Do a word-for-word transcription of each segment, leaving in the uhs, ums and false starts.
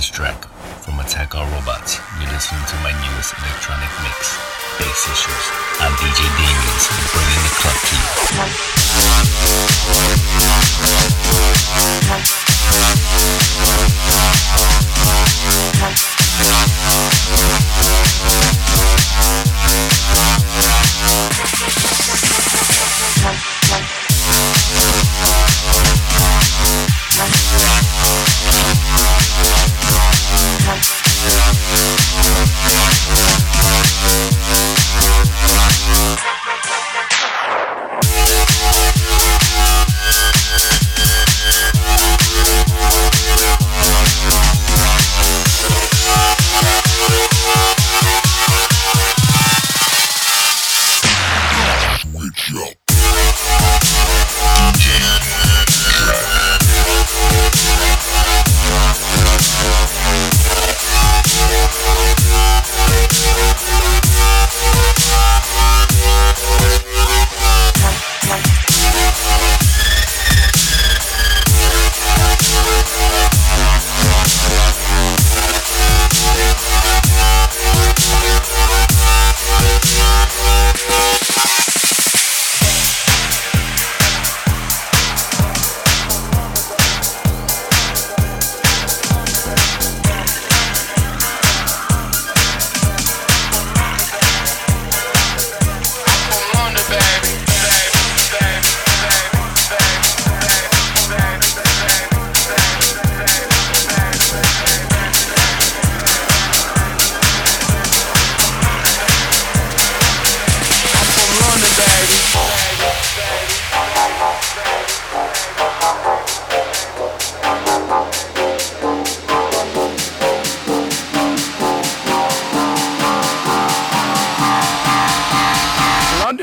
this track from Attack Our Robots. You're listening to my newest electronic mix, Bass Issues. I'm D J Damien, bringing the club to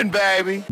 Baby.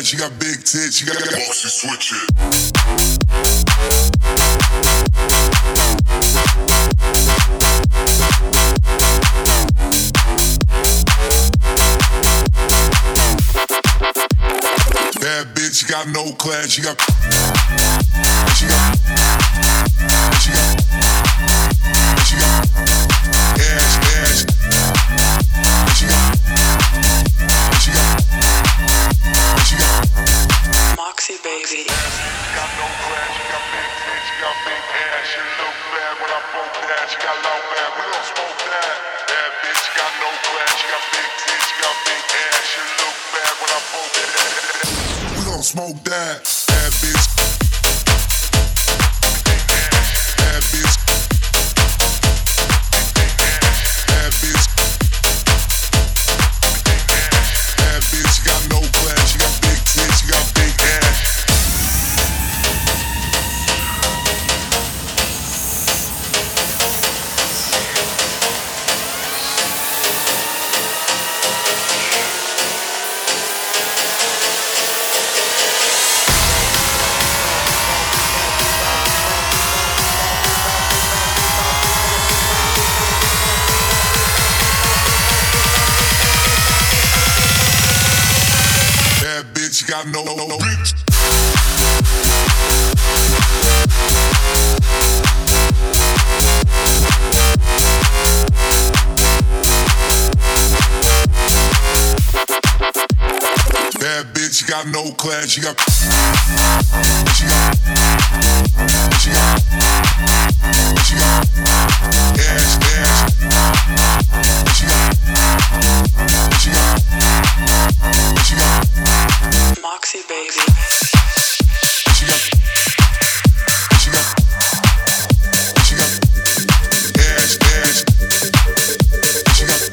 She got big tits, she got boxy switches. Bad bitch, she got no class, she got she got she got she got ass, ass, she got she got Moxie baby. Got no glass, you got big tits, you got big ass. You look bad when I broke that. You got low bad, we don't smoke that. That bitch got no glass, you got big tits, you got big ass. You look bad when I broke that. We don't smoke that. That bitch. bitch got no, no, no bitch. Bad bitch got no class, she got she got she got she got ass, ass, she got she got she got Moxie baby. She got she got she got ass, ass, she got she got.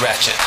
Ratchet. Ratchet.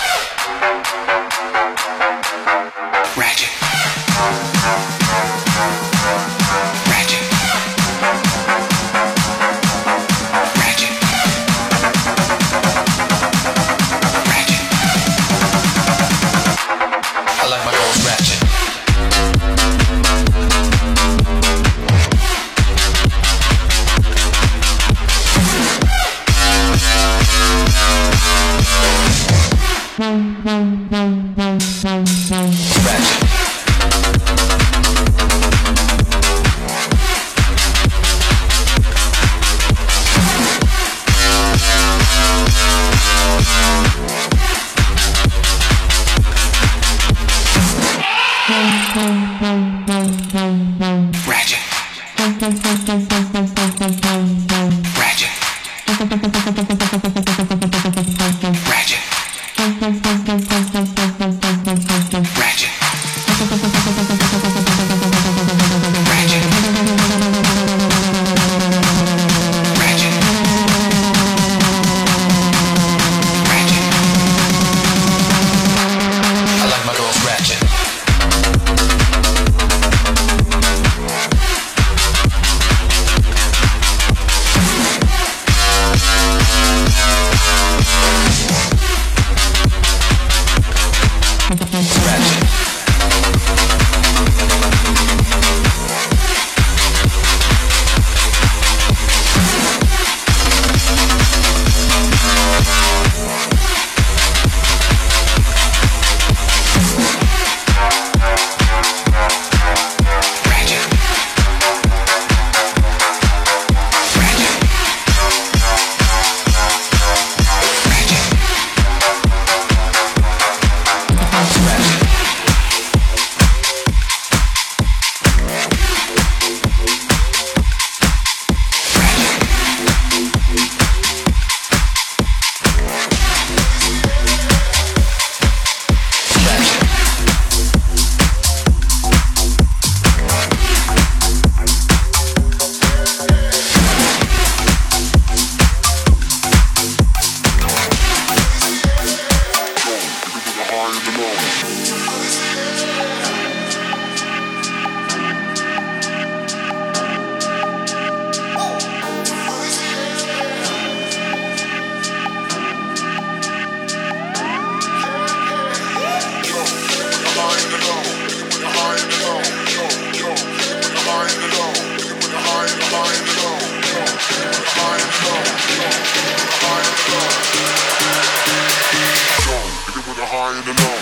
tired and old.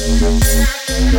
They get mad when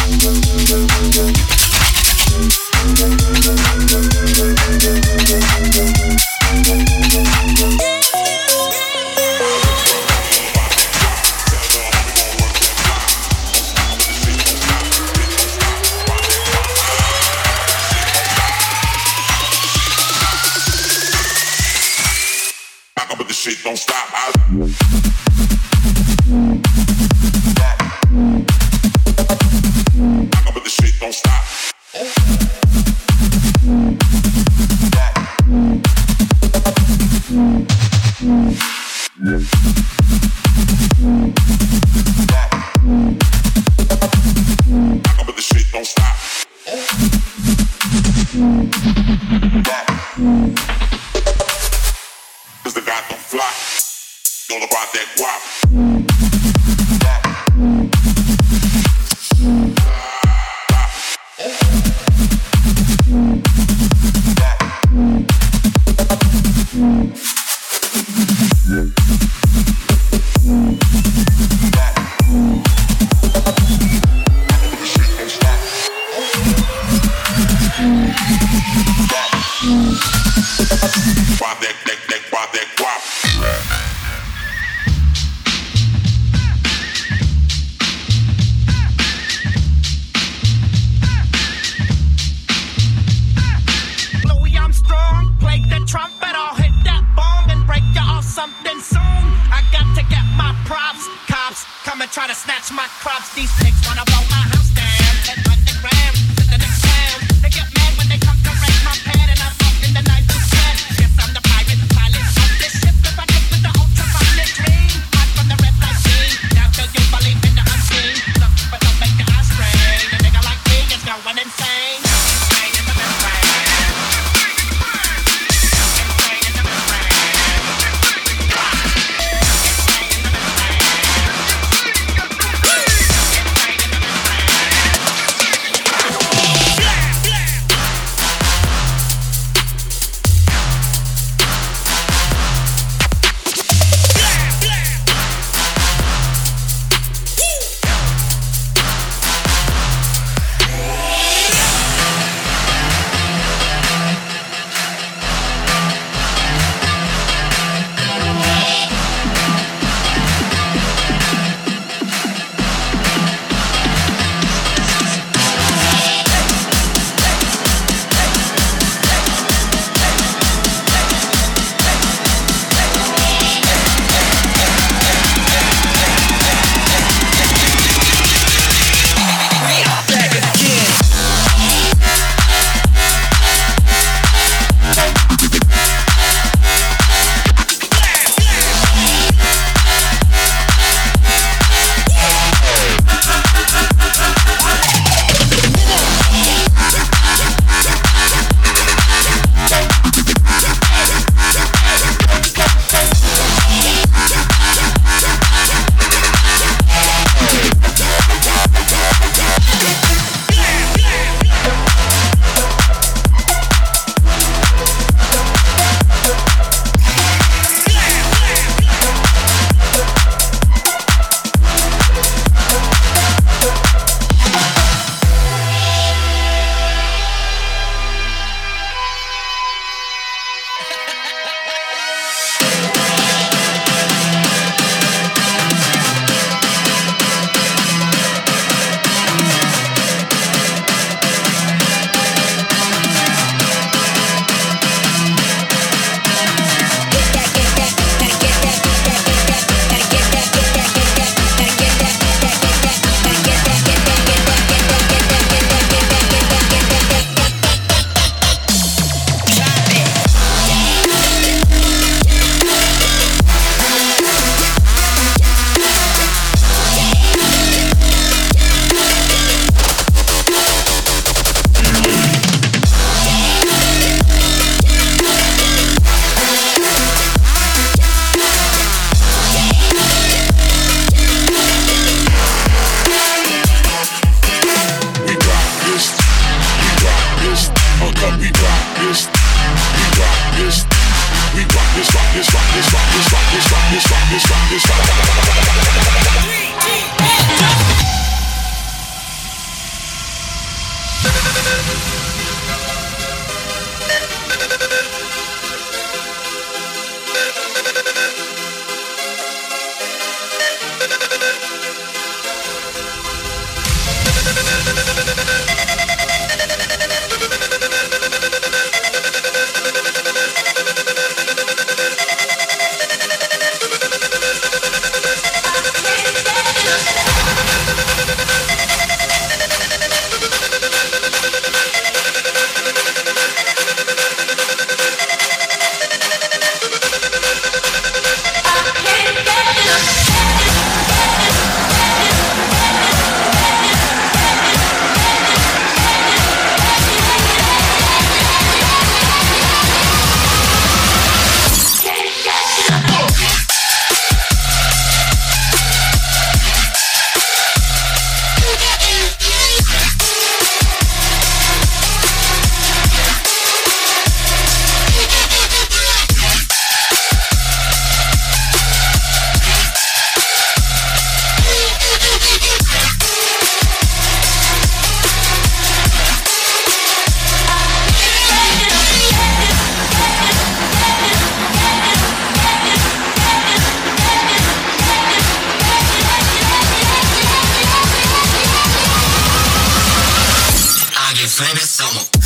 they come to raid my Someone.